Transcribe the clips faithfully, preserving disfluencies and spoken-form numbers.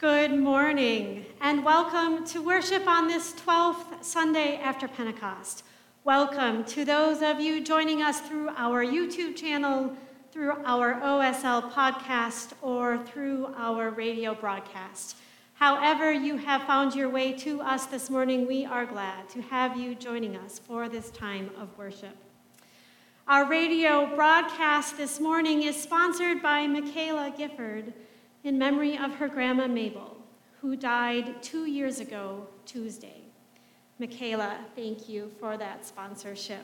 Good morning, and welcome to worship on this twelfth Sunday after Pentecost. Welcome to those of you joining us through our YouTube channel, through our O S L podcast, or through our radio broadcast. However you have found your way to us this morning, we are glad to have you joining us for this time of worship. Our radio broadcast this morning is sponsored by Michaela Gifford, in memory of her grandma Mabel, who died two years ago Tuesday. Michaela, thank you for that sponsorship.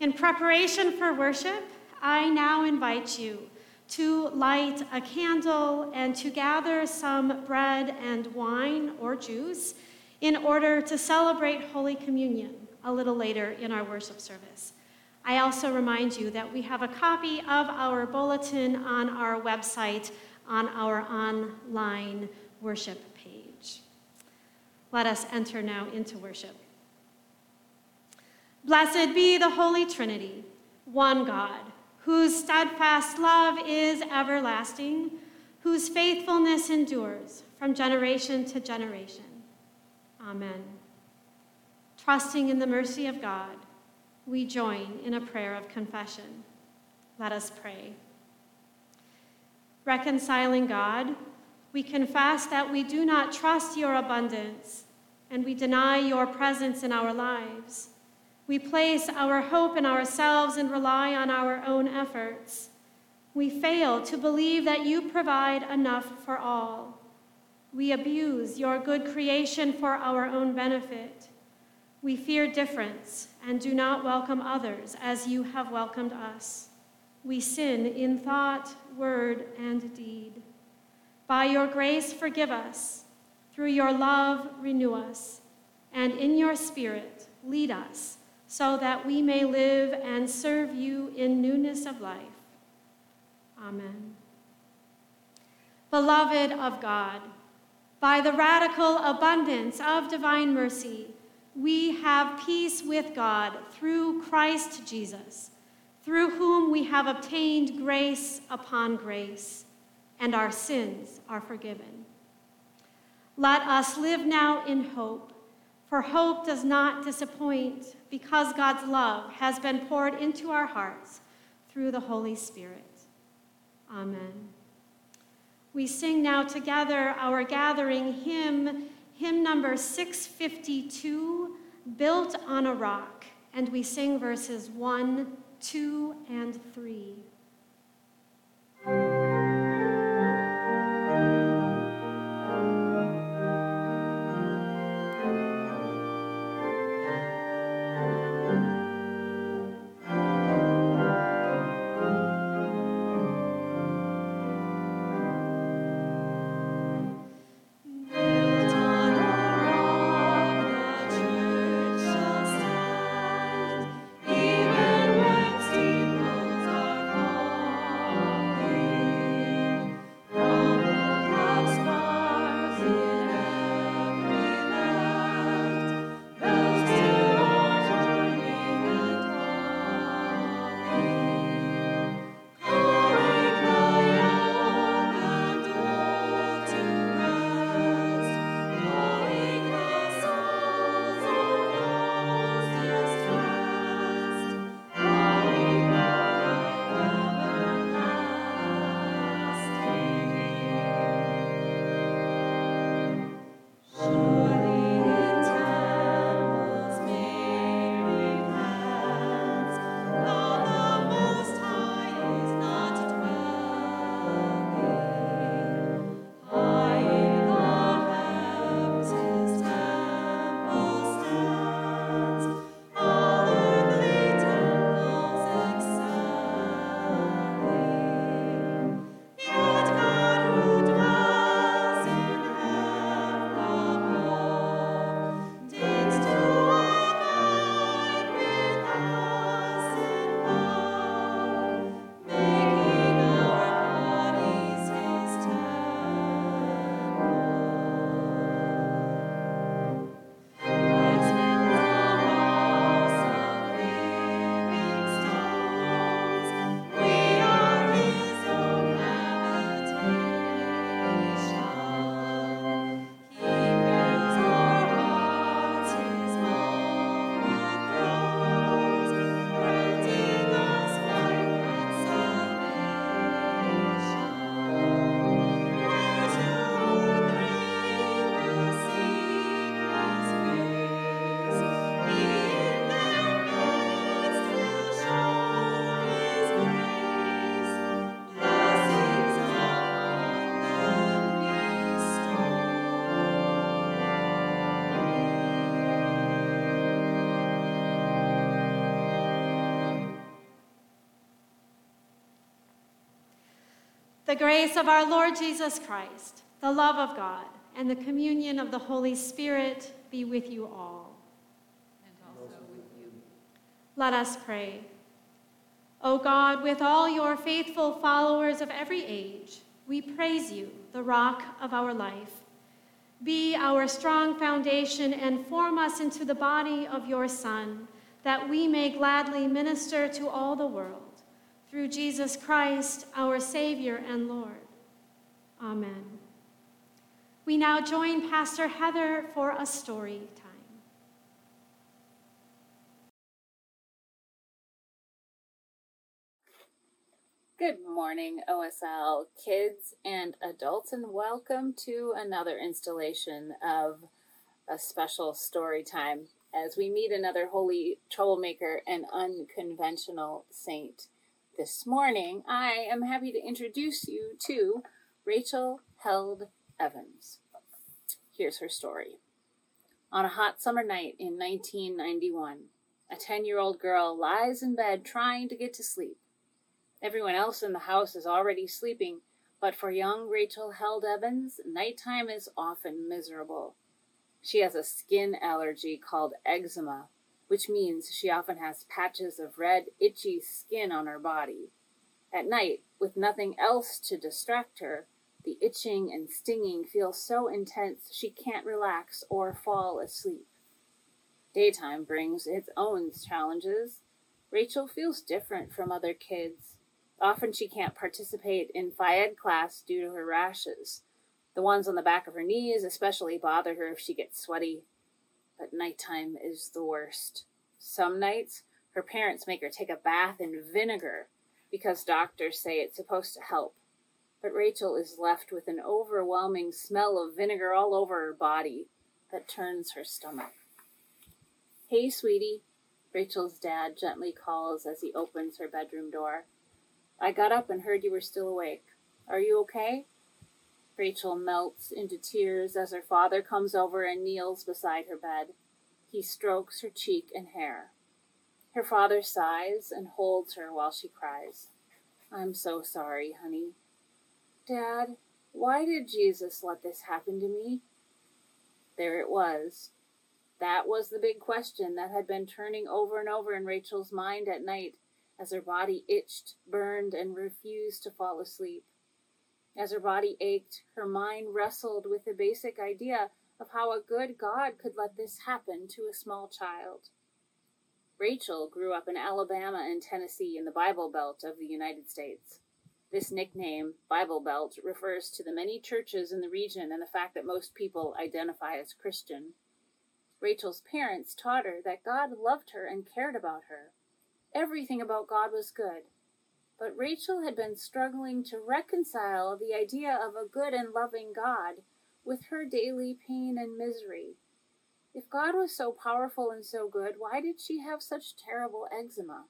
In preparation for worship, I now invite you to light a candle and to gather some bread and wine or juice in order to celebrate Holy Communion a little later in our worship service. I also remind you that we have a copy of our bulletin on our website on our online worship page. Let us enter now into worship. Blessed be the Holy Trinity, one God, whose steadfast love is everlasting, whose faithfulness endures from generation to generation. Amen. Trusting in the mercy of God, we join in a prayer of confession. Let us pray. Reconciling God, we confess that we do not trust your abundance, and we deny your presence in our lives. We place our hope in ourselves and rely on our own efforts. We fail to believe that you provide enough for all. We abuse your good creation for our own benefit. We fear difference and do not welcome others as you have welcomed us. We sin in thought, word, and deed. By your grace, forgive us. Through your love, renew us. And in your spirit, lead us so that we may live and serve you in newness of life. Amen. Beloved of God, by the radical abundance of divine mercy, we have peace with God through Christ Jesus, through whom we have obtained grace upon grace, and our sins are forgiven. Let us live now in hope, for hope does not disappoint, because God's love has been poured into our hearts through the Holy Spirit. Amen. We sing now together our gathering hymn, hymn number six fifty-two, Built on a Rock, and we sing verses one, two, and three. The grace of our Lord Jesus Christ, the love of God, and the communion of the Holy Spirit be with you all. And also with you. Let us pray. O God, with all your faithful followers of every age, we praise you, the rock of our life. Be our strong foundation and form us into the body of your Son, that we may gladly minister to all the world. Through Jesus Christ, our Savior and Lord. Amen. We now join Pastor Heather for a story time. Good morning, O S L kids and adults, and welcome to another installation of a special story time as we meet another holy troublemaker and unconventional saint. This morning, I am happy to introduce you to Rachel Held Evans. Here's her story. On a hot summer night in nineteen ninety-one, a ten-year-old girl lies in bed trying to get to sleep. Everyone else in the house is already sleeping, but for young Rachel Held Evans, nighttime is often miserable. She has a skin allergy called eczema, which means she often has patches of red, itchy skin on her body. At night, with nothing else to distract her, the itching and stinging feel so intense she can't relax or fall asleep. Daytime brings its own challenges. Rachel feels different from other kids. Often she can't participate in Phi Ed class due to her rashes. The ones on the back of her knees especially bother her if she gets sweaty. But nighttime is the worst. Some nights, her parents make her take a bath in vinegar because doctors say it's supposed to help. But Rachel is left with an overwhelming smell of vinegar all over her body that turns her stomach. "Hey, sweetie," Rachel's dad gently calls as he opens her bedroom door. "I got up and heard you were still awake. Are you okay?" Rachel melts into tears as her father comes over and kneels beside her bed. He strokes her cheek and hair. Her father sighs and holds her while she cries. "I'm so sorry, honey." "Dad, why did Jesus let this happen to me?" There it was. That was the big question that had been turning over and over in Rachel's mind at night, as her body itched, burned, and refused to fall asleep. As her body ached, her mind wrestled with the basic idea of how a good God could let this happen to a small child. Rachel grew up in Alabama and Tennessee in the Bible Belt of the United States. This nickname, Bible Belt, refers to the many churches in the region and the fact that most people identify as Christian. Rachel's parents taught her that God loved her and cared about her. Everything about God was good, but Rachel had been struggling to reconcile the idea of a good and loving God with her daily pain and misery. If God was so powerful and so good, why did she have such terrible eczema?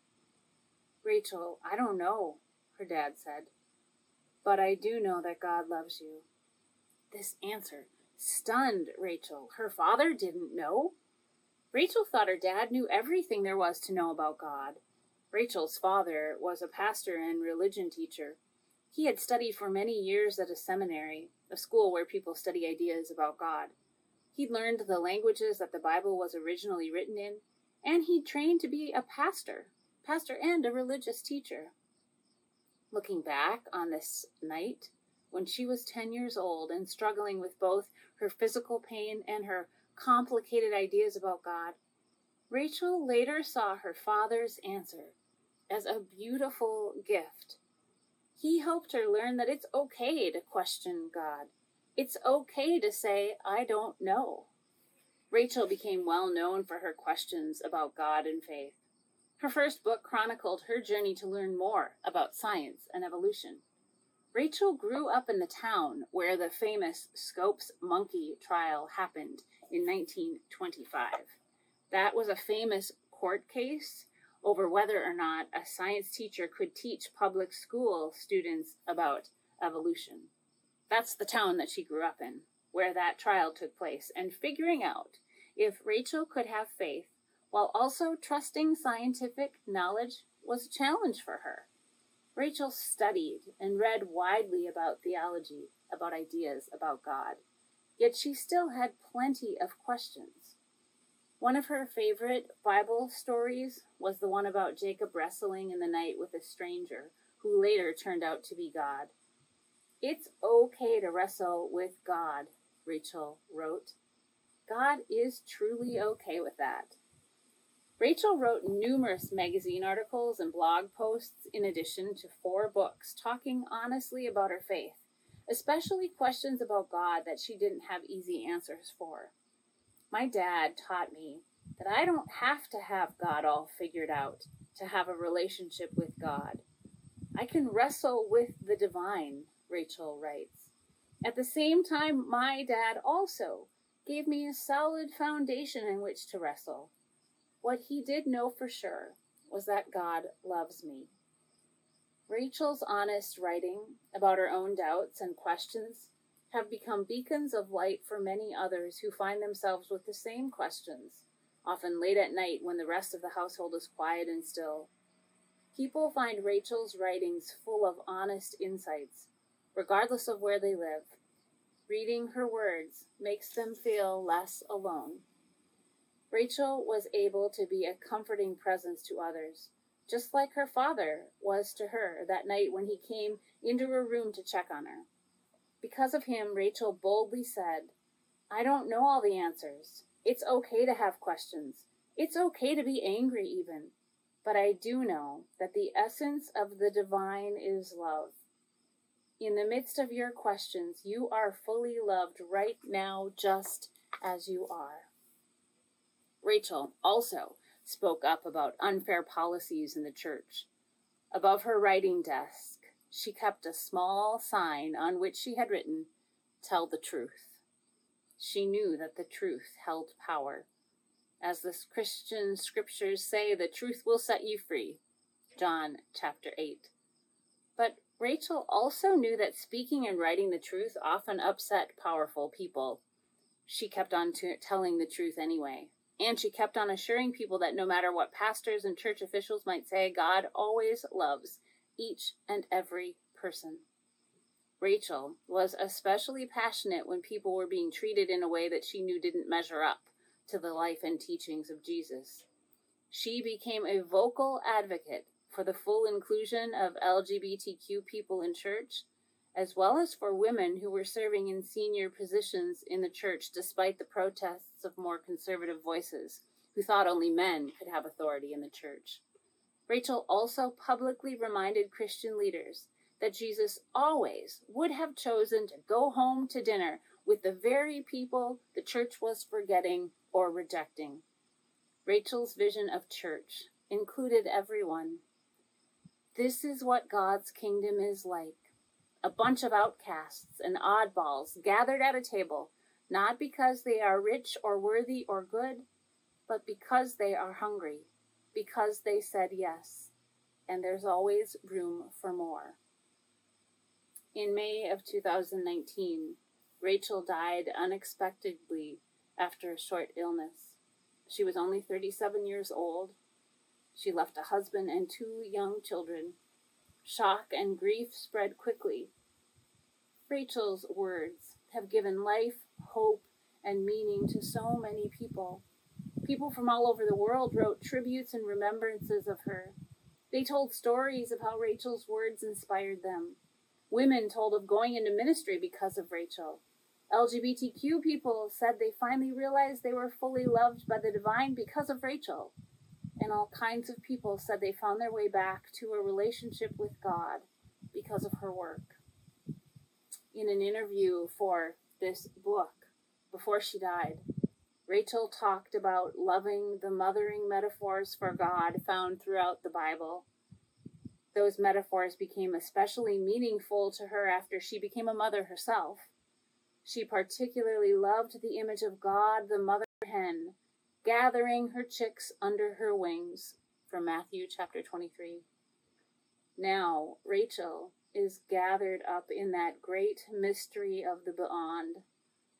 "Rachel, I don't know," her dad said, "but I do know that God loves you." This answer stunned Rachel. Her father didn't know. Rachel thought her dad knew everything there was to know about God. Rachel's father was a pastor and religion teacher. He had studied for many years at a seminary, a school where people study ideas about God. He'd learned the languages that the Bible was originally written in, and he'd trained to be a pastor, pastor and a religious teacher. Looking back on this night, when she was ten years old and struggling with both her physical pain and her complicated ideas about God, Rachel later saw her father's answer as a beautiful gift. He helped her learn that it's okay to question God. It's okay to say, "I don't know." Rachel became well known for her questions about God and faith. Her first book chronicled her journey to learn more about science and evolution. Rachel grew up in the town where the famous Scopes Monkey trial happened in nineteen twenty-five. That was a famous court case over whether or not a science teacher could teach public school students about evolution. That's the town that she grew up in, where that trial took place, and figuring out if Rachel could have faith while also trusting scientific knowledge was a challenge for her. Rachel studied and read widely about theology, about ideas, about God. Yet she still had plenty of questions. One of her favorite Bible stories was the one about Jacob wrestling in the night with a stranger, who later turned out to be God. It's okay to wrestle with God, Rachel wrote. God is truly okay with that. Rachel wrote numerous magazine articles and blog posts in addition to four books talking honestly about her faith, especially questions about God that she didn't have easy answers for. My dad taught me that I don't have to have God all figured out to have a relationship with God. I can wrestle with the divine, Rachel writes. At the same time, my dad also gave me a solid foundation in which to wrestle. What he did know for sure was that God loves me. Rachel's honest writing about her own doubts and questions have become beacons of light for many others who find themselves with the same questions, often late at night when the rest of the household is quiet and still. People find Rachel's writings full of honest insights, regardless of where they live. Reading her words makes them feel less alone. Rachel was able to be a comforting presence to others, just like her father was to her that night when he came into her room to check on her. Because of him, Rachel boldly said, "I don't know all the answers. It's okay to have questions. It's okay to be angry even. But I do know that the essence of the divine is love. In the midst of your questions, you are fully loved right now just as you are." Rachel also spoke up about unfair policies in the church. Above her writing desk, she kept a small sign on which she had written, "Tell the truth." She knew that the truth held power. As the Christian scriptures say, the truth will set you free, John chapter eight. But Rachel also knew that speaking and writing the truth often upset powerful people. She kept on t- telling the truth anyway. And she kept on assuring people that no matter what pastors and church officials might say, God always loves each and every person. Rachel was especially passionate when people were being treated in a way that she knew didn't measure up to the life and teachings of Jesus. She became a vocal advocate for the full inclusion of L G B T Q people in church, as well as for women who were serving in senior positions in the church despite the protests of more conservative voices who thought only men could have authority in the church. Rachel also publicly reminded Christian leaders that Jesus always would have chosen to go home to dinner with the very people the church was forgetting or rejecting. Rachel's vision of church included everyone. This is what God's kingdom is like. A bunch of outcasts and oddballs gathered at a table, not because they are rich or worthy or good, but because they are hungry, because they said yes, and there's always room for more. In May of two thousand nineteen, Rachel died unexpectedly after a short illness. She was only thirty-seven years old. She left a husband and two young children. Shock and grief spread quickly. Rachel's words have given life, hope, and meaning to so many people. People from all over the world wrote tributes and remembrances of her. They told stories of how Rachel's words inspired them. Women told of going into ministry because of Rachel. L G B T Q people said they finally realized they were fully loved by the divine because of Rachel. And all kinds of people said they found their way back to a relationship with God because of her work. In an interview for this book, before she died, Rachel talked about loving the mothering metaphors for God found throughout the Bible. Those metaphors became especially meaningful to her after she became a mother herself. She particularly loved the image of God, the mother hen, gathering her chicks under her wings, from Matthew chapter twenty-three. Now, Rachel is gathered up in that great mystery of the beyond,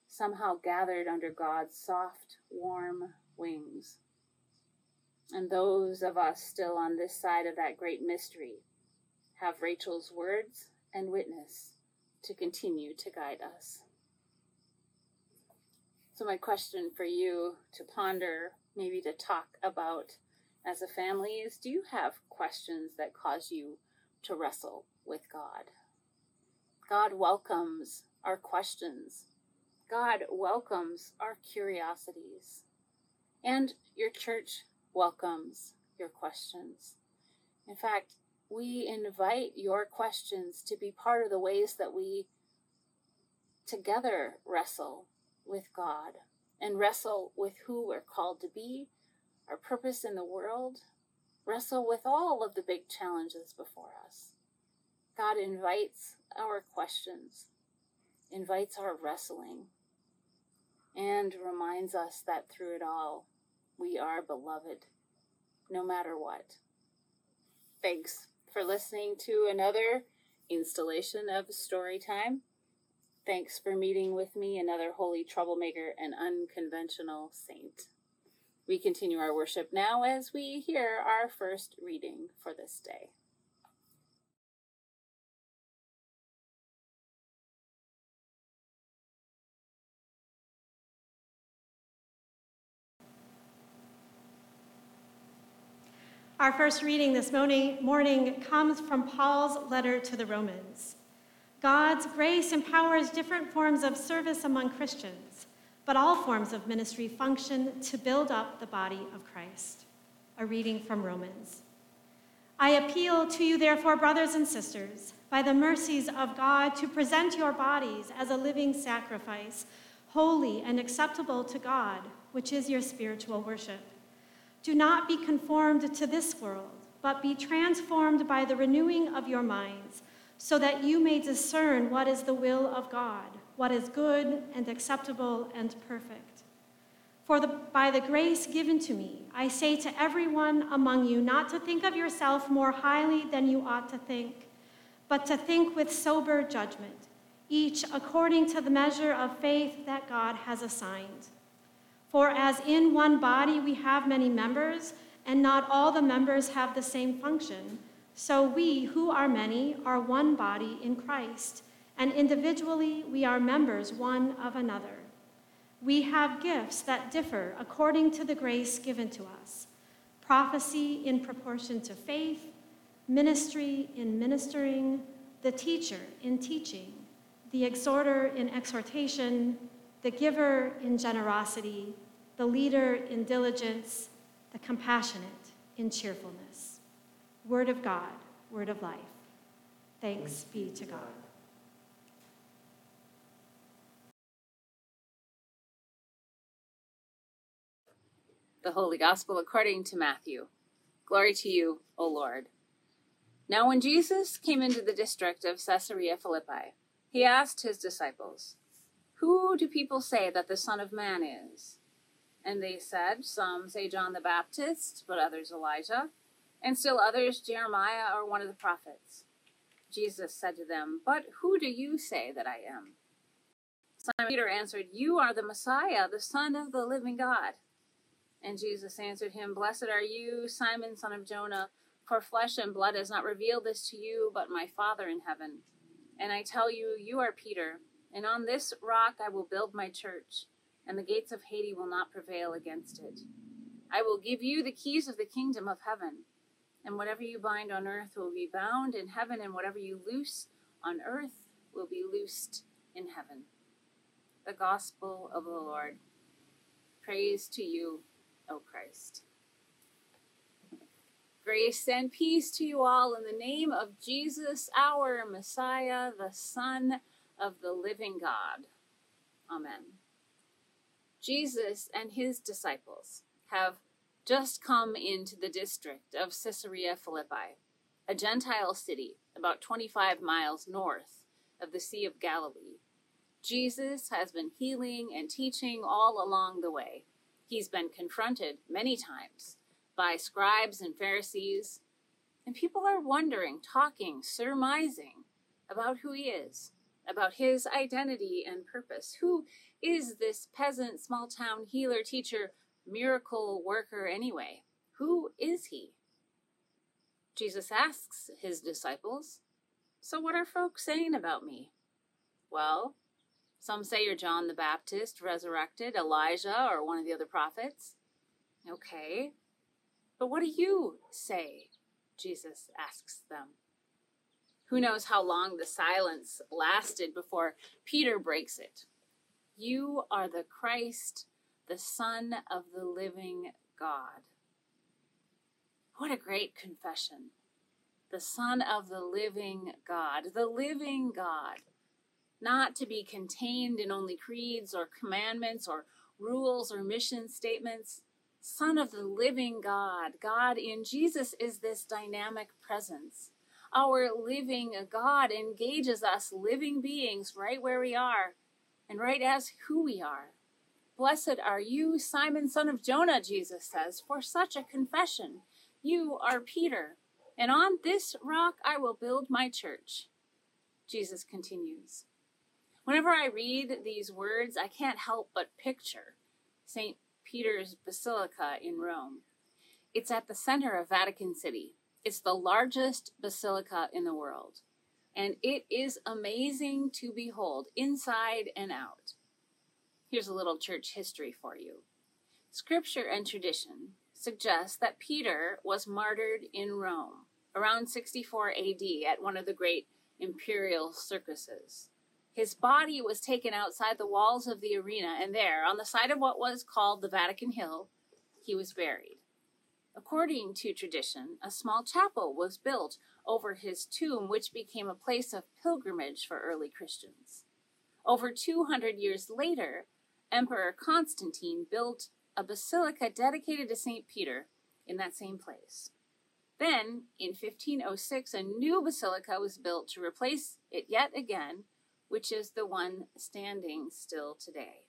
somehow gathered under God's soft, warm wings. And those of us still on this side of that great mystery Have Rachel's words and witness to continue to guide us. So my question for you to ponder, maybe to talk about as a family, is do you have questions that cause you to wrestle with God? God welcomes our questions. God welcomes our curiosities. And your church welcomes your questions. In fact, we invite your questions to be part of the ways that we together wrestle with God and wrestle with who we're called to be, our purpose in the world, wrestle with all of the big challenges before us. God invites our questions, invites our wrestling, and reminds us that through it all, we are beloved, no matter what. Thanks for listening to another installation of Storytime. Thanks for meeting with me, another holy troublemaker and unconventional saint. We continue our worship now as we hear our first reading for this day. Our first reading this morning comes from Paul's letter to the Romans. God's grace empowers different forms of service among Christians, but all forms of ministry function to build up the body of Christ. A reading from Romans. I appeal to you, therefore, brothers and sisters, by the mercies of God, to present your bodies as a living sacrifice, holy and acceptable to God, which is your spiritual worship. Do not be conformed to this world, but be transformed by the renewing of your minds, so that you may discern what is the will of God, what is good and acceptable and perfect. For the, by the grace given to me, I say to everyone among you not to think of yourself more highly than you ought to think, but to think with sober judgment, each according to the measure of faith that God has assigned. For as in one body we have many members, and not all the members have the same function, so we, who are many, are one body in Christ, and individually we are members one of another. We have gifts that differ according to the grace given to us. Prophecy in proportion to faith, ministry in ministering, the teacher in teaching, the exhorter in exhortation, the giver in generosity, the leader in diligence, the compassionate in cheerfulness. Word of God, word of life. Thanks be to God. The Holy Gospel according to Matthew. Glory to you, O Lord. Now when Jesus came into the district of Caesarea Philippi, he asked his disciples, "Who do people say that the Son of Man is?" And they said, "Some say John the Baptist, but others Elijah, and still others Jeremiah or one of the prophets." Jesus said to them, "But who do you say that I am?" Simon Peter answered, "You are the Messiah, the Son of the living God." And Jesus answered him, "Blessed are you, Simon, son of Jonah, for flesh and blood has not revealed this to you, but my Father in heaven. And I tell you, you are Peter, and on this rock I will build my church, and the gates of Hades will not prevail against it. I will give you the keys of the kingdom of heaven, and whatever you bind on earth will be bound in heaven, and whatever you loose on earth will be loosed in heaven." The Gospel of the Lord. Praise to you, O Christ. Grace and peace to you all in the name of Jesus, our Messiah, the Son of the living God. Amen. Jesus and his disciples have just come into the district of Caesarea Philippi, a Gentile city about twenty-five miles north of the Sea of Galilee. Jesus has been healing and teaching all along the way. He's been confronted many times by scribes and Pharisees, and people are wondering, talking, surmising about who he is, about his identity and purpose. Who is this peasant, small-town healer, teacher, miracle worker anyway? Who is he? Jesus asks his disciples, "So what are folks saying about me?" "Well, some say you're John the Baptist, resurrected, Elijah, or one of the other prophets." "Okay, but what do you say?" Jesus asks them. Who knows how long the silence lasted before Peter breaks it. "You are the Christ, the Son of the living God." What a great confession. The Son of the living God, the living God. Not to be contained in only creeds or commandments or rules or mission statements. Son of the living God. God in Jesus is this dynamic presence. Our living God engages us living beings right where we are and right as who we are. "Blessed are you, Simon, son of Jonah," Jesus says, "for such a confession. You are Peter, and on this rock I will build my church." Jesus continues. Whenever I read these words, I can't help but picture Saint Peter's Basilica in Rome. It's at the center of Vatican City. It's the largest basilica in the world, and it is amazing to behold, inside and out. Here's a little church history for you. Scripture and tradition suggests that Peter was martyred in Rome around sixty-four A D at one of the great imperial circuses. His body was taken outside the walls of the arena, and there, on the side of what was called the Vatican Hill, he was buried. According to tradition, a small chapel was built over his tomb, which became a place of pilgrimage for early Christians. Over two hundred years later, Emperor Constantine built a basilica dedicated to Saint Peter in that same place. Then, in fifteen oh six, a new basilica was built to replace it yet again, which is the one standing still today.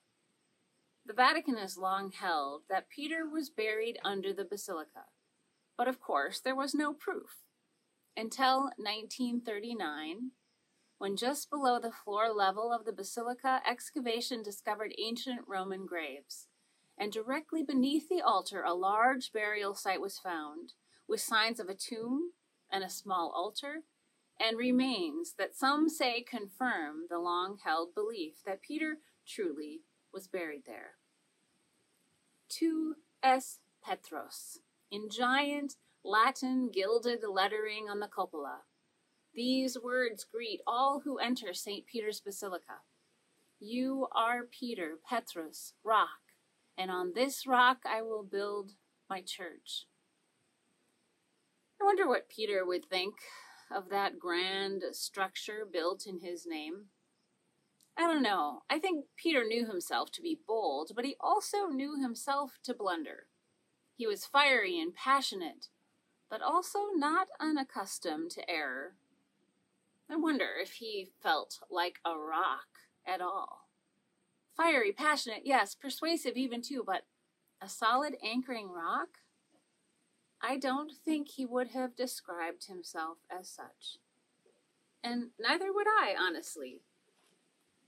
The Vatican has long held that Peter was buried under the basilica, but of course there was no proof until nineteen thirty-nine, when just below the floor level of the basilica, excavation discovered ancient Roman graves. And directly beneath the altar, a large burial site was found, with signs of a tomb and a small altar, and remains that some say confirm the long-held belief that Peter truly was buried there. Tu es Petros, in giant Latin gilded lettering on the cupola. These words greet all who enter Saint Peter's Basilica. "You are Peter, Petros, rock. And on this rock I will build my church." I wonder what Peter would think of that grand structure built in his name. I don't know. I think Peter knew himself to be bold, but he also knew himself to blunder. He was fiery and passionate, but also not unaccustomed to error. I wonder if he felt like a rock at all. Fiery, passionate, yes, persuasive even too, but a solid anchoring rock? I don't think he would have described himself as such. And neither would I, honestly.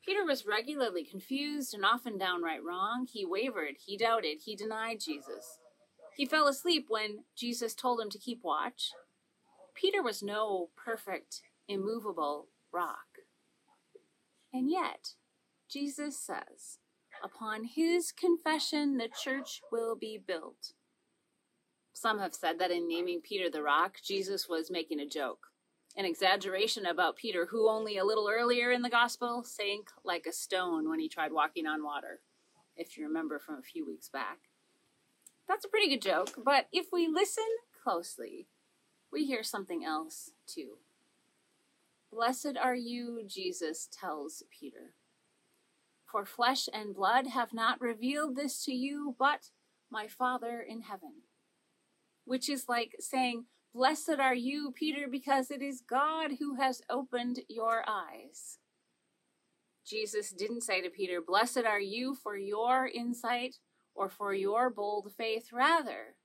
Peter was regularly confused and often downright wrong. He wavered, he doubted, he denied Jesus. He fell asleep when Jesus told him to keep watch. Peter was no perfect, immovable rock. And yet, Jesus says, upon his confession, the church will be built. Some have said that in naming Peter the rock, Jesus was making a joke, an exaggeration about Peter, who only a little earlier in the gospel sank like a stone when he tried walking on water, if you remember from a few weeks back. That's a pretty good joke, but if we listen closely, we hear something else too. "Blessed are you," Jesus tells Peter. "For flesh and blood have not revealed this to you, but my Father in heaven." Which is like saying, "Blessed are you, Peter, because it is God who has opened your eyes." Jesus didn't say to Peter, "Blessed are you for your insight or for your bold faith." Rather,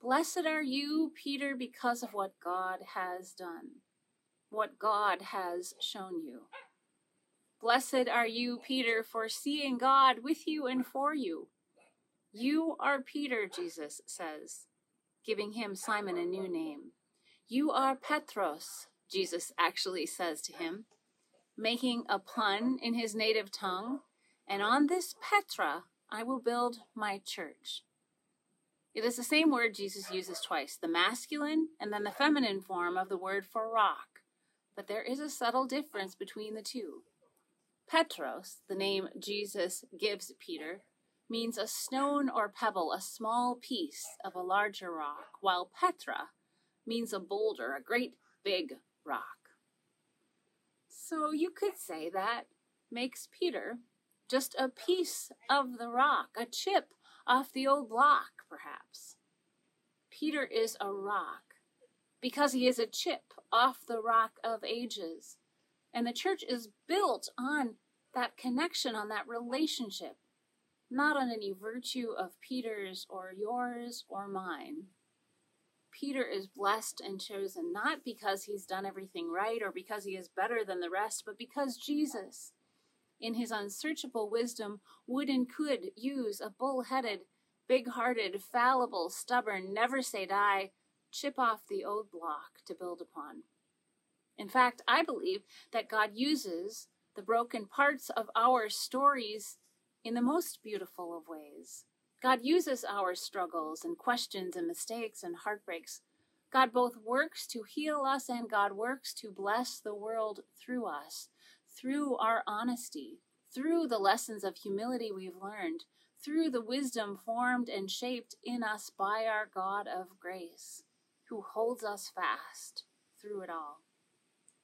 "Blessed are you, Peter, because of what God has done, what God has shown you. Blessed are you, Peter, for seeing God with you and for you. You are Peter," Jesus says, giving him Simon a new name. "You are Petros," Jesus actually says to him, making a pun in his native tongue, "and on this Petra I will build my church." It is the same word Jesus uses twice, the masculine and then the feminine form of the word for rock. But there is a subtle difference between the two. Petros, the name Jesus gives Peter, means a stone or pebble, a small piece of a larger rock, while Petra means a boulder, a great big rock. So you could say that makes Peter just a piece of the rock, a chip off the old block, perhaps. Peter is a rock because he is a chip off the rock of ages. And the church is built on that connection, on that relationship, not on any virtue of Peter's or yours or mine. Peter is blessed and chosen, not because he's done everything right or because he is better than the rest, but because Jesus, in his unsearchable wisdom, would and could use a bull-headed, big-hearted, fallible, stubborn, never-say-die, chip off the old block to build upon. In fact, I believe that God uses the broken parts of our stories in the most beautiful of ways. God uses our struggles and questions and mistakes and heartbreaks. God both works to heal us and God works to bless the world through us, through our honesty, through the lessons of humility we've learned, through the wisdom formed and shaped in us by our God of grace, who holds us fast through it all.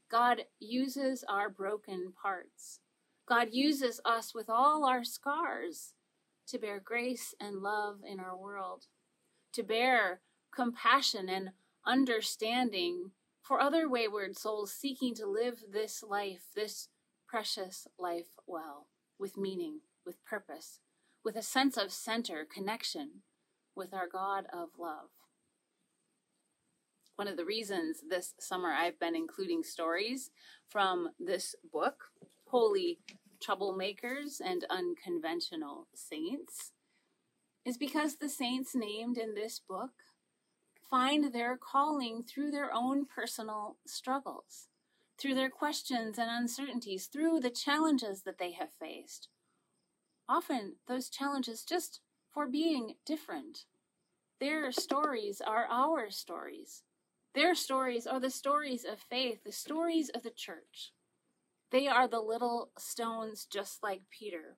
God uses our broken parts. God uses us with all our scars to bear grace and love in our world, to bear compassion and understanding for other wayward souls seeking to live this life, this precious life, well, with meaning, with purpose, with a sense of center, connection with our God of love. One of the reasons this summer I've been including stories from this book, Holy Troublemakers and Unconventional Saints, is because the saints named in this book find their calling through their own personal struggles, through their questions and uncertainties, through the challenges that they have faced. Often those challenges just for being different. Their stories are our stories. Their stories are the stories of faith, the stories of the church. They are the little stones just like Peter,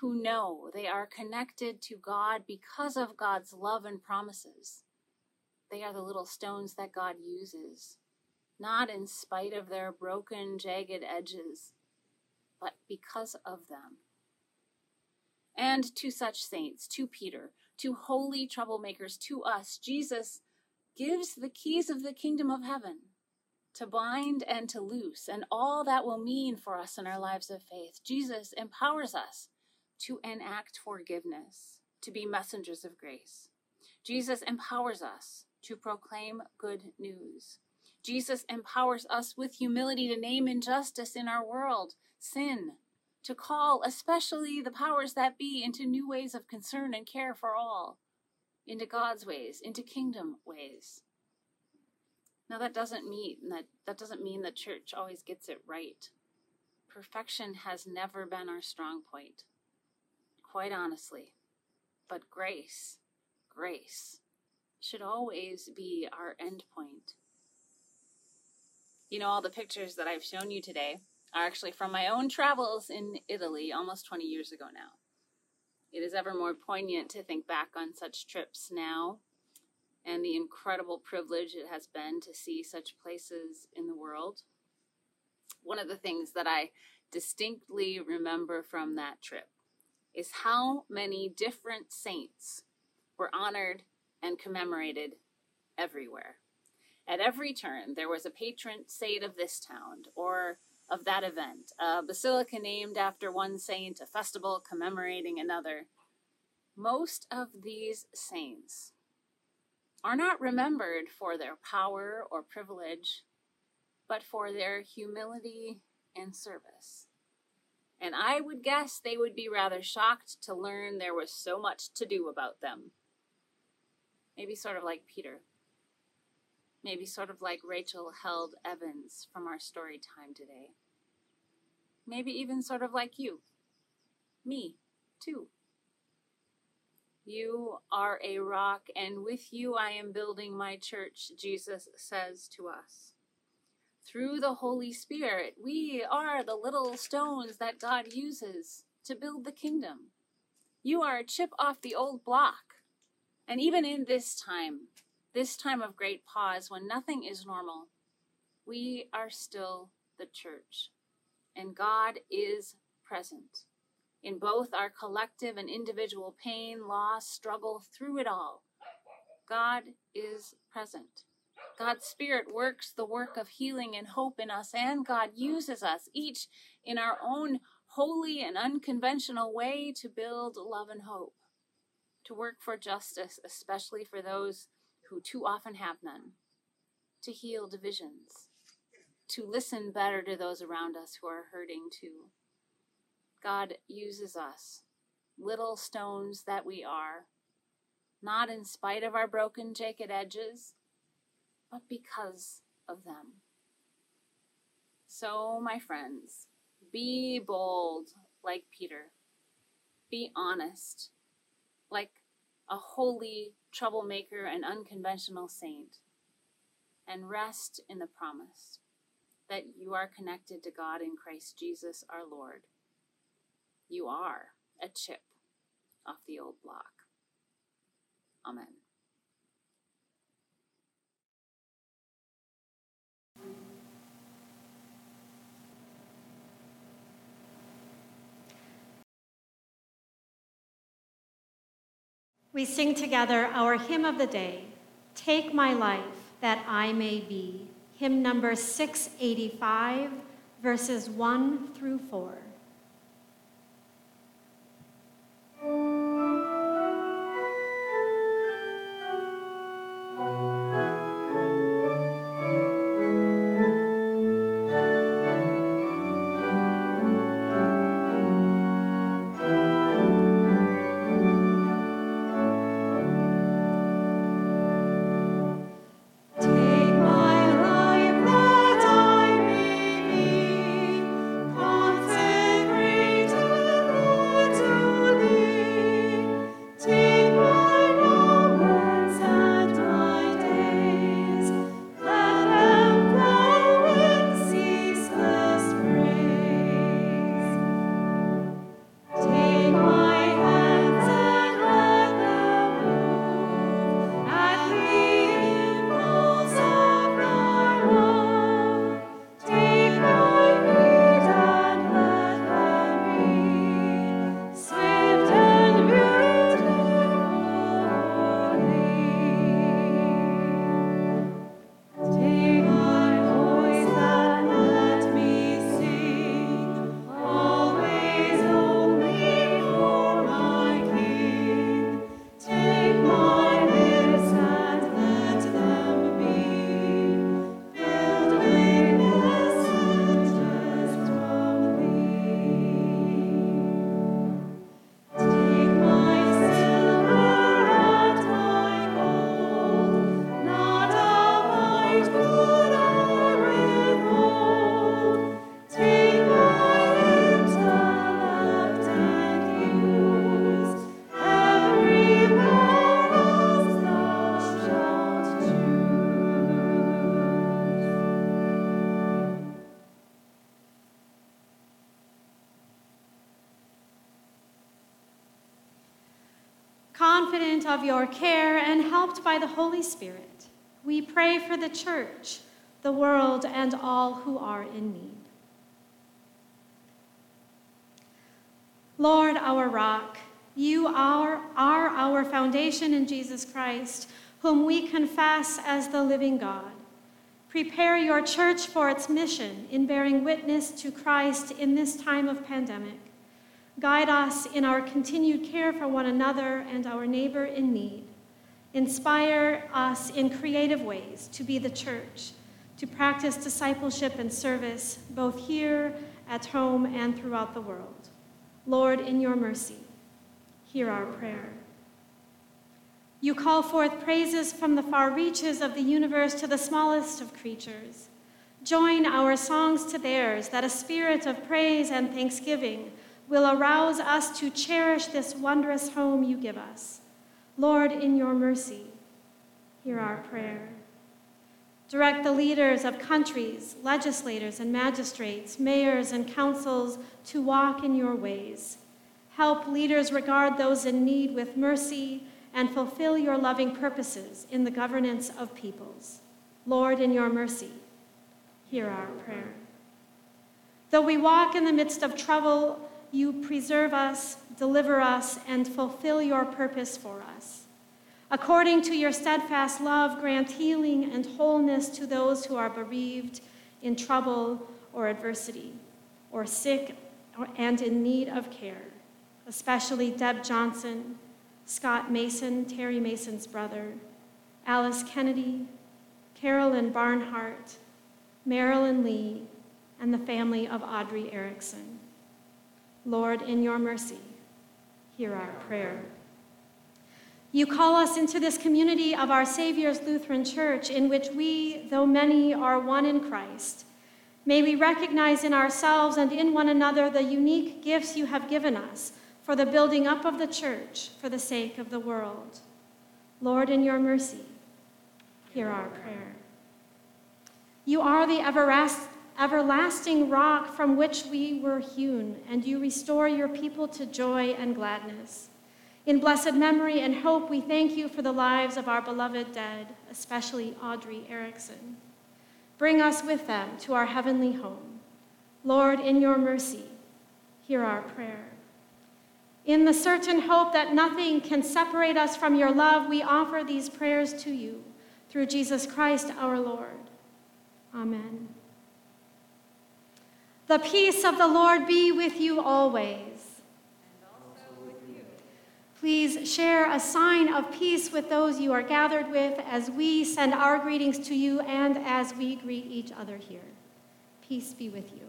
who know they are connected to God because of God's love and promises. They are the little stones that God uses, not in spite of their broken, jagged edges, but because of them. And to such saints, to Peter, to holy troublemakers, to us, Jesus gives the keys of the kingdom of heaven to bind and to loose and all that will mean for us in our lives of faith. Jesus empowers us to enact forgiveness, to be messengers of grace. Jesus empowers us to proclaim good news. Jesus empowers us with humility to name injustice in our world, sin, to call especially the powers that be into new ways of concern and care for all, into God's ways, into kingdom ways. Now that doesn't mean that, that doesn't mean the church always gets it right. Perfection has never been our strong point, quite honestly. But grace, grace should always be our end point. You know, all the pictures that I've shown you today are actually from my own travels in Italy almost twenty years ago now. It is ever more poignant to think back on such trips now and the incredible privilege it has been to see such places in the world. One of the things that I distinctly remember from that trip is how many different saints were honored and commemorated everywhere. At every turn, there was a patron saint of this town or of that event, a basilica named after one saint, a festival commemorating another. Most of these saints are not remembered for their power or privilege, but for their humility and service. And I would guess they would be rather shocked to learn there was so much to do about them. Maybe sort of like Peter. maybe sort of like Rachel Held Evans from our story time today. Maybe even sort of like you. Me, too. You are a rock, and with you I am building my church, Jesus says to us. Through the Holy Spirit, we are the little stones that God uses to build the kingdom. You are a chip off the old block. And even in this time, this time of great pause, when nothing is normal, we are still the church. And God is present in both our collective and individual pain, loss, struggle, through it all. God is present. God's Spirit works the work of healing and hope in us, and God uses us, each in our own holy and unconventional way, to build love and hope, to work for justice, especially for those who too often have none, to heal divisions, to listen better to those around us who are hurting too. God uses us, little stones that we are, not in spite of our broken, jagged edges, but because of them. So, my friends, be bold like Peter. Be honest like a holy troublemaker and unconventional saint. And rest in the promise that you are connected to God in Christ Jesus our Lord. You are a chip off the old block. Amen. We sing together our hymn of the day, Take My Life That I May Be, hymn number six eighty-five, verses one through four. Confident of your care and helped by the Holy Spirit, we pray for the church, the world, and all who are in need. Lord, our rock, you are, are our foundation in Jesus Christ, whom we confess as the living God. Prepare your church for its mission in bearing witness to Christ in this time of pandemic. Guide us in our continued care for one another and our neighbor in need. Inspire us in creative ways to be the church, to practice discipleship and service, both here, at home, and throughout the world. Lord, in your mercy, hear our prayer. You call forth praises from the far reaches of the universe to the smallest of creatures. Join our songs to theirs, that a spirit of praise and thanksgiving will arouse us to cherish this wondrous home you give us. Lord, in your mercy, hear our prayer. Direct the leaders of countries, legislators and magistrates, mayors and councils to walk in your ways. Help leaders regard those in need with mercy and fulfill your loving purposes in the governance of peoples. Lord, in your mercy, hear our prayer. Though we walk in the midst of trouble, you preserve us, deliver us, and fulfill your purpose for us. According to your steadfast love, grant healing and wholeness to those who are bereaved, in trouble or adversity, or sick and in need of care, especially Deb Johnson, Scott Mason, Terry Mason's brother, Alice Kennedy, Carolyn Barnhart, Marilyn Lee, and the family of Audrey Erickson. Lord, in your mercy, hear our prayer. You call us into this community of Our Savior's Lutheran Church, in which we, though many, are one in Christ. May we recognize in ourselves and in one another the unique gifts you have given us for the building up of the church for the sake of the world. Lord, in your mercy, hear our prayer. You are the everlasting everlasting rock from which we were hewn, and you restore your people to joy and gladness. In blessed memory and hope, we thank you for the lives of our beloved dead, especially Audrey Erickson. Bring us with them to our heavenly home. Lord, in your mercy, hear our prayer. In the certain hope that nothing can separate us from your love, we offer these prayers to you through Jesus Christ our Lord. Amen. The peace of the Lord be with you always. And also with you. Please share a sign of peace with those you are gathered with as we send our greetings to you and as we greet each other here. Peace be with you.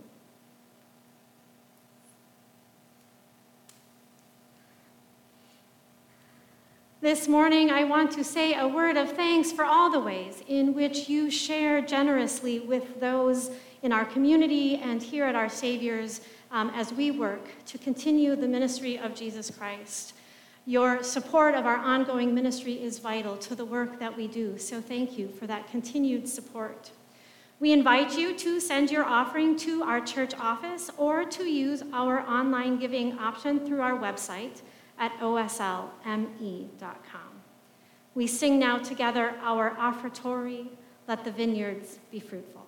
This morning, I want to say a word of thanks for all the ways in which you share generously with those in our community and here at Our Savior's um, as we work to continue the ministry of Jesus Christ. Your support of our ongoing ministry is vital to the work that we do, so thank you for that continued support. We invite you to send your offering to our church office or to use our online giving option through our website at O S L M E dot com. We sing now together our offertory, Let the Vineyards Be Fruitful.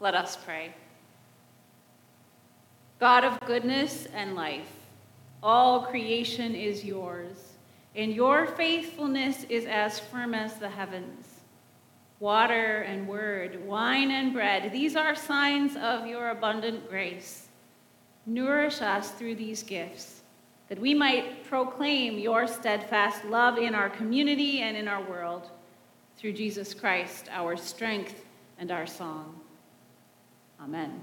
Let us pray. God of goodness and life, all creation is yours, and your faithfulness is as firm as the heavens. Water and word, wine and bread, these are signs of your abundant grace. Nourish us through these gifts, that we might proclaim your steadfast love in our community and in our world. Through Jesus Christ, our strength and our song. Amen.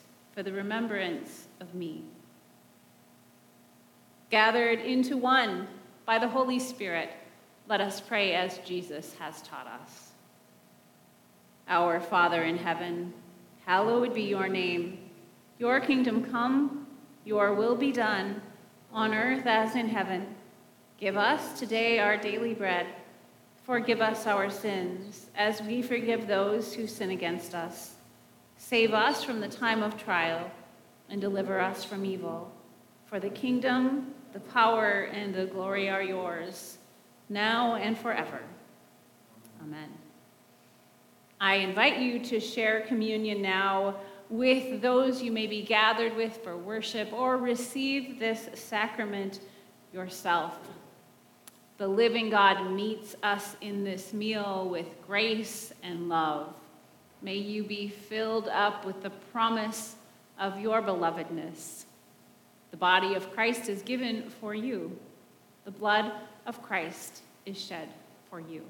for the remembrance of me." gathered into one by the Holy Spirit, let us pray as Jesus has taught us. Our Father in heaven, hallowed be your name. Your kingdom come, your will be done, on earth as in heaven. Give us today our daily bread. Forgive us our sins, as we forgive those who sin against us. Save us from the time of trial, and deliver us from evil. For the kingdom, the power, and the glory are yours, now and forever. Amen. I invite you to share communion now with those you may be gathered with for worship, or receive this sacrament yourself. The living God meets us in this meal with grace and love. May you be filled up with the promise of your belovedness. The body of Christ is given for you. The blood of Christ is shed for you.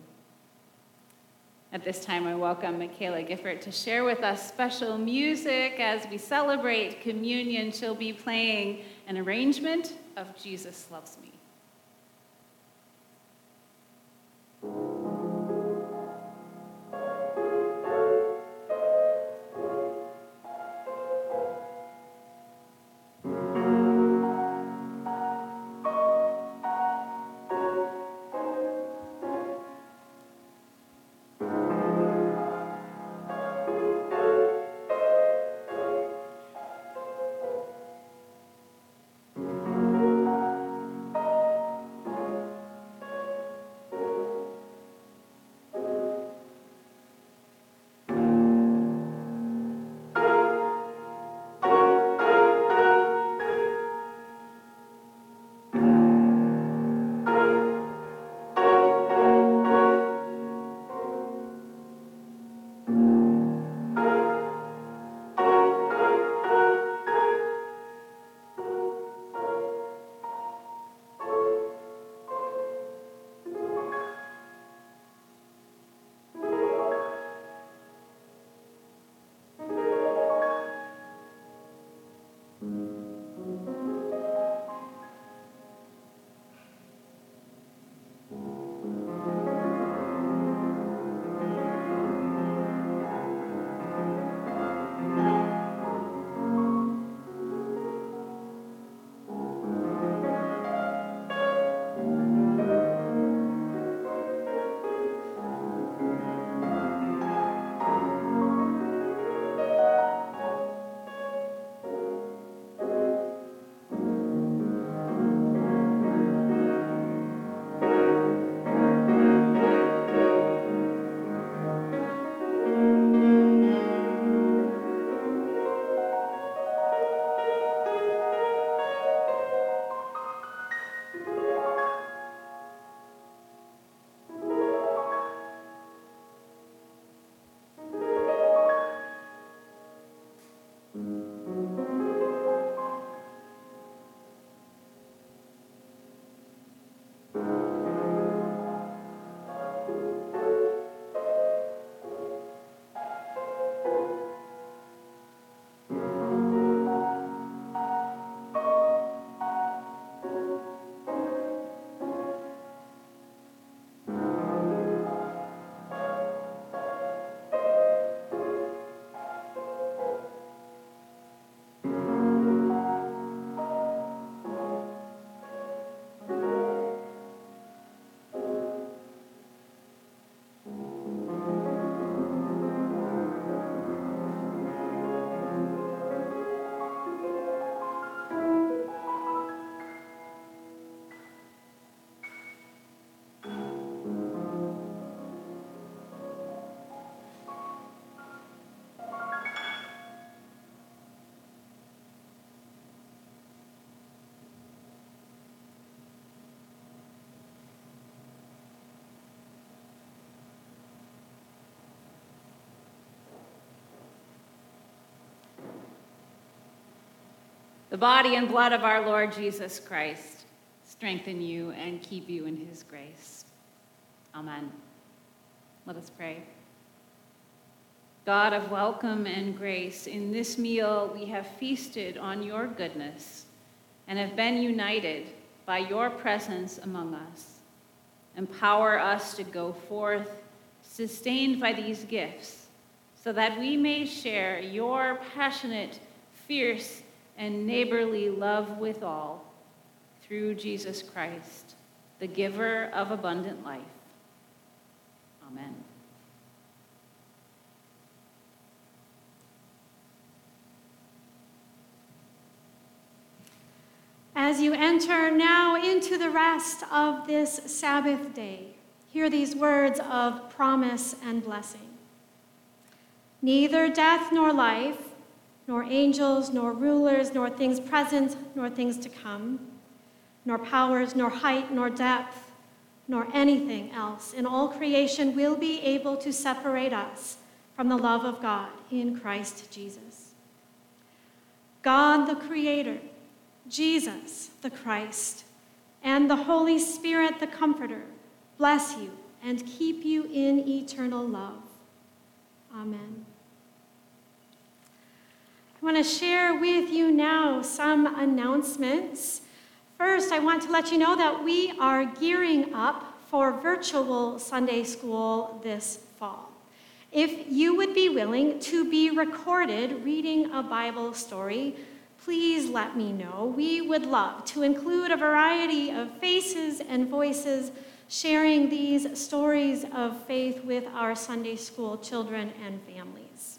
At this time, I welcome Michaela Gifford to share with us special music as we celebrate communion. She'll be playing an arrangement of Jesus Loves Me. The body and blood of our Lord Jesus Christ strengthen you and keep you in his grace. Amen. Let us pray. God of welcome and grace, in this meal we have feasted on your goodness and have been united by your presence among us. Empower us to go forth, sustained by these gifts, so that we may share your passionate, fierce, and neighborly love with all, through Jesus Christ, the giver of abundant life. Amen. As you enter now into the rest of this Sabbath day, hear these words of promise and blessing. Neither death nor life, nor angels, nor rulers, nor things present, nor things to come, nor powers, nor height, nor depth, nor anything else in all creation will be able to separate us from the love of God in Christ Jesus. God the Creator, Jesus the Christ, and the Holy Spirit the Comforter, bless you and keep you in eternal love. Amen. I want to share with you now some announcements. First, I want to let you know that we are gearing up for virtual Sunday school this fall. If you would be willing to be recorded reading a Bible story, please let me know. We would love to include a variety of faces and voices sharing these stories of faith with our Sunday school children and families.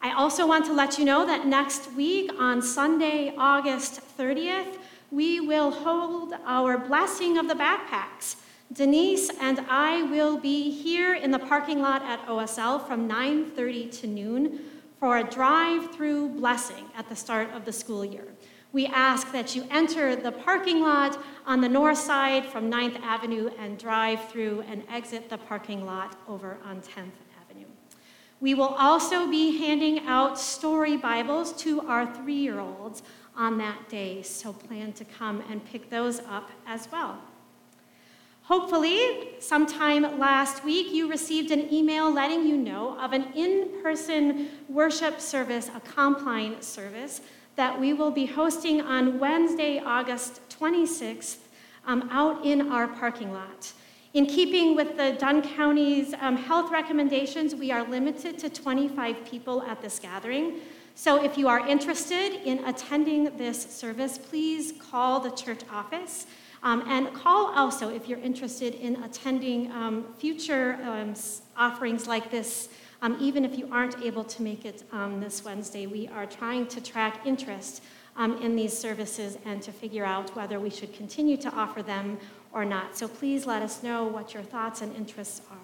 I also want to let you know that next week on Sunday, August thirtieth, we will hold our blessing of the backpacks. Denise and I will be here in the parking lot at O S L from nine thirty to noon for a drive-through blessing at the start of the school year. We ask that you enter the parking lot on the north side from ninth Avenue and drive through and exit the parking lot over on tenth Avenue. We will also be handing out story Bibles to our three-year-olds on that day, so plan to come and pick those up as well. Hopefully, sometime last week, you received an email letting you know of an in-person worship service, a compline service, that we will be hosting on Wednesday, August twenty-sixth, um, out in our parking lot. In keeping with the Dunn County's um, health recommendations, we are limited to twenty-five people at this gathering. So if you are interested in attending this service, please call the church office. Um, and call also if you're interested in attending um, future um, offerings like this, um, even if you aren't able to make it um, this Wednesday. We are trying to track interest um, in these services and to figure out whether we should continue to offer them or not. So please let us know what your thoughts and interests are.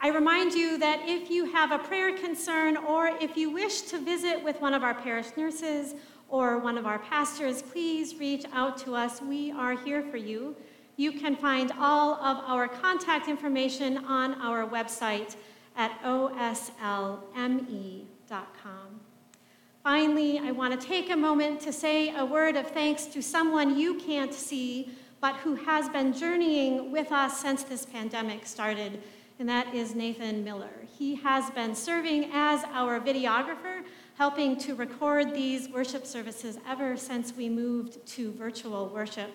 I remind you that if you have a prayer concern or if you wish to visit with one of our parish nurses or one of our pastors, please reach out to us. We are here for you. You can find all of our contact information on our website at O S L M E dot com. Finally, I want to take a moment to say a word of thanks to someone you can't see, but who has been journeying with us since this pandemic started, and that is Nathan Miller. He has been serving as our videographer, helping to record these worship services ever since we moved to virtual worship.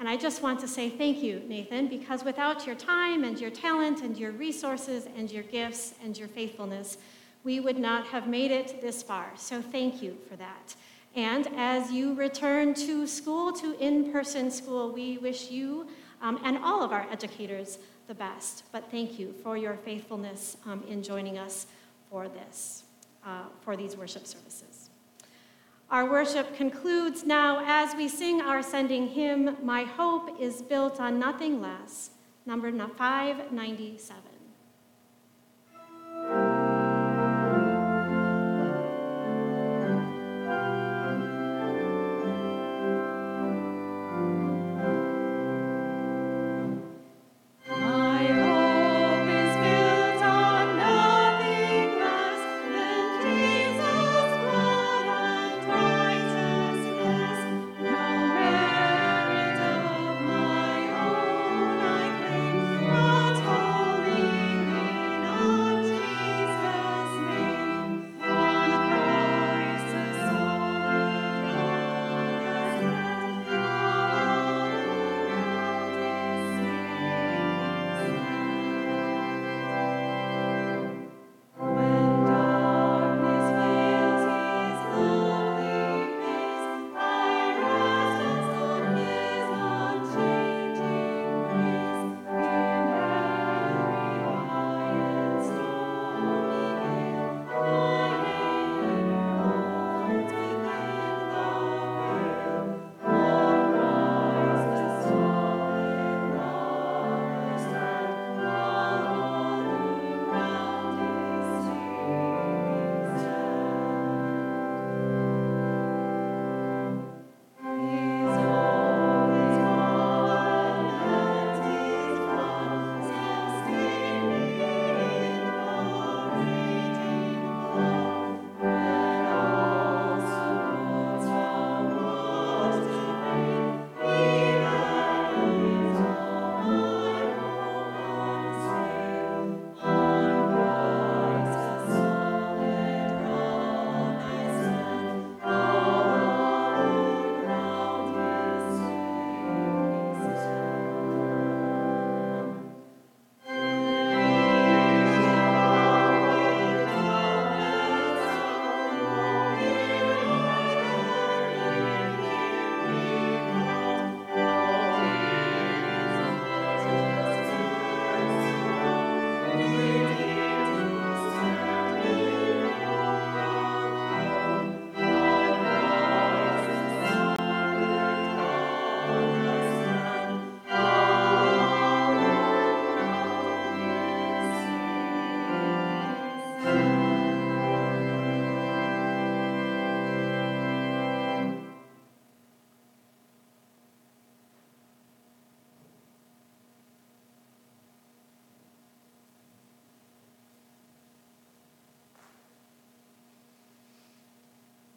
And I just want to say thank you, Nathan, because without your time and your talent and your resources and your gifts and your faithfulness, we would not have made it this far. So thank you for that. And as you return to school, to in-person school, we wish you um, and all of our educators the best. But thank you for your faithfulness um, in joining us for this. Uh, for these worship services. Our worship concludes now as we sing our sending hymn, My Hope is Built on Nothing Less, number five ninety-seven.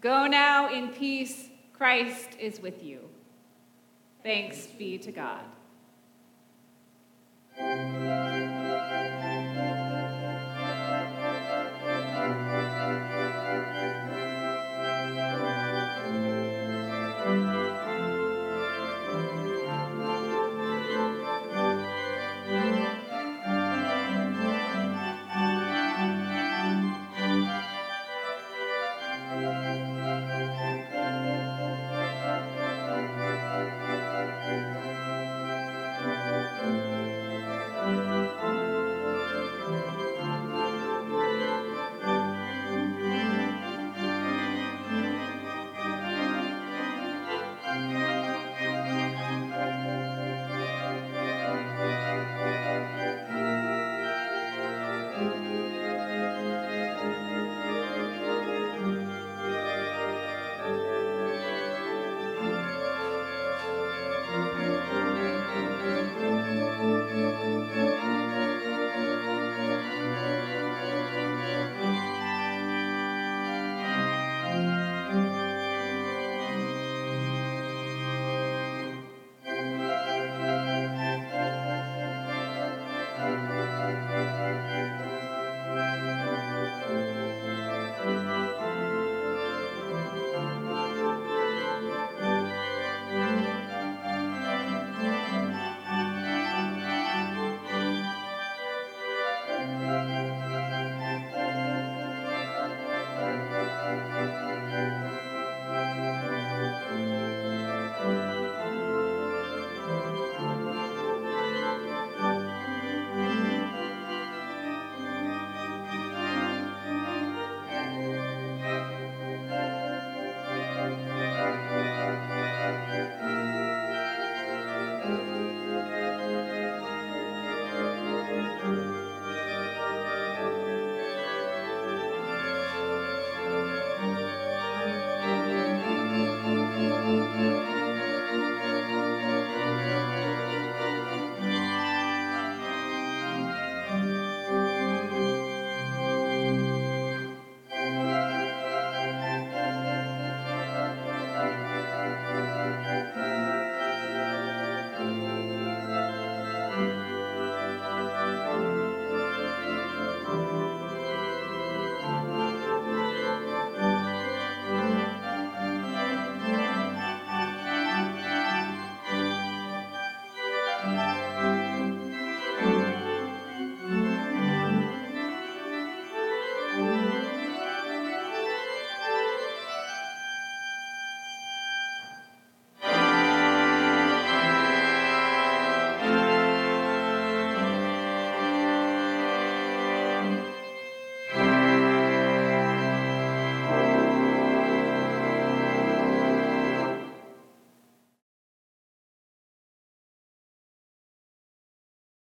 Go now in peace. Christ is with you. Thanks be to God.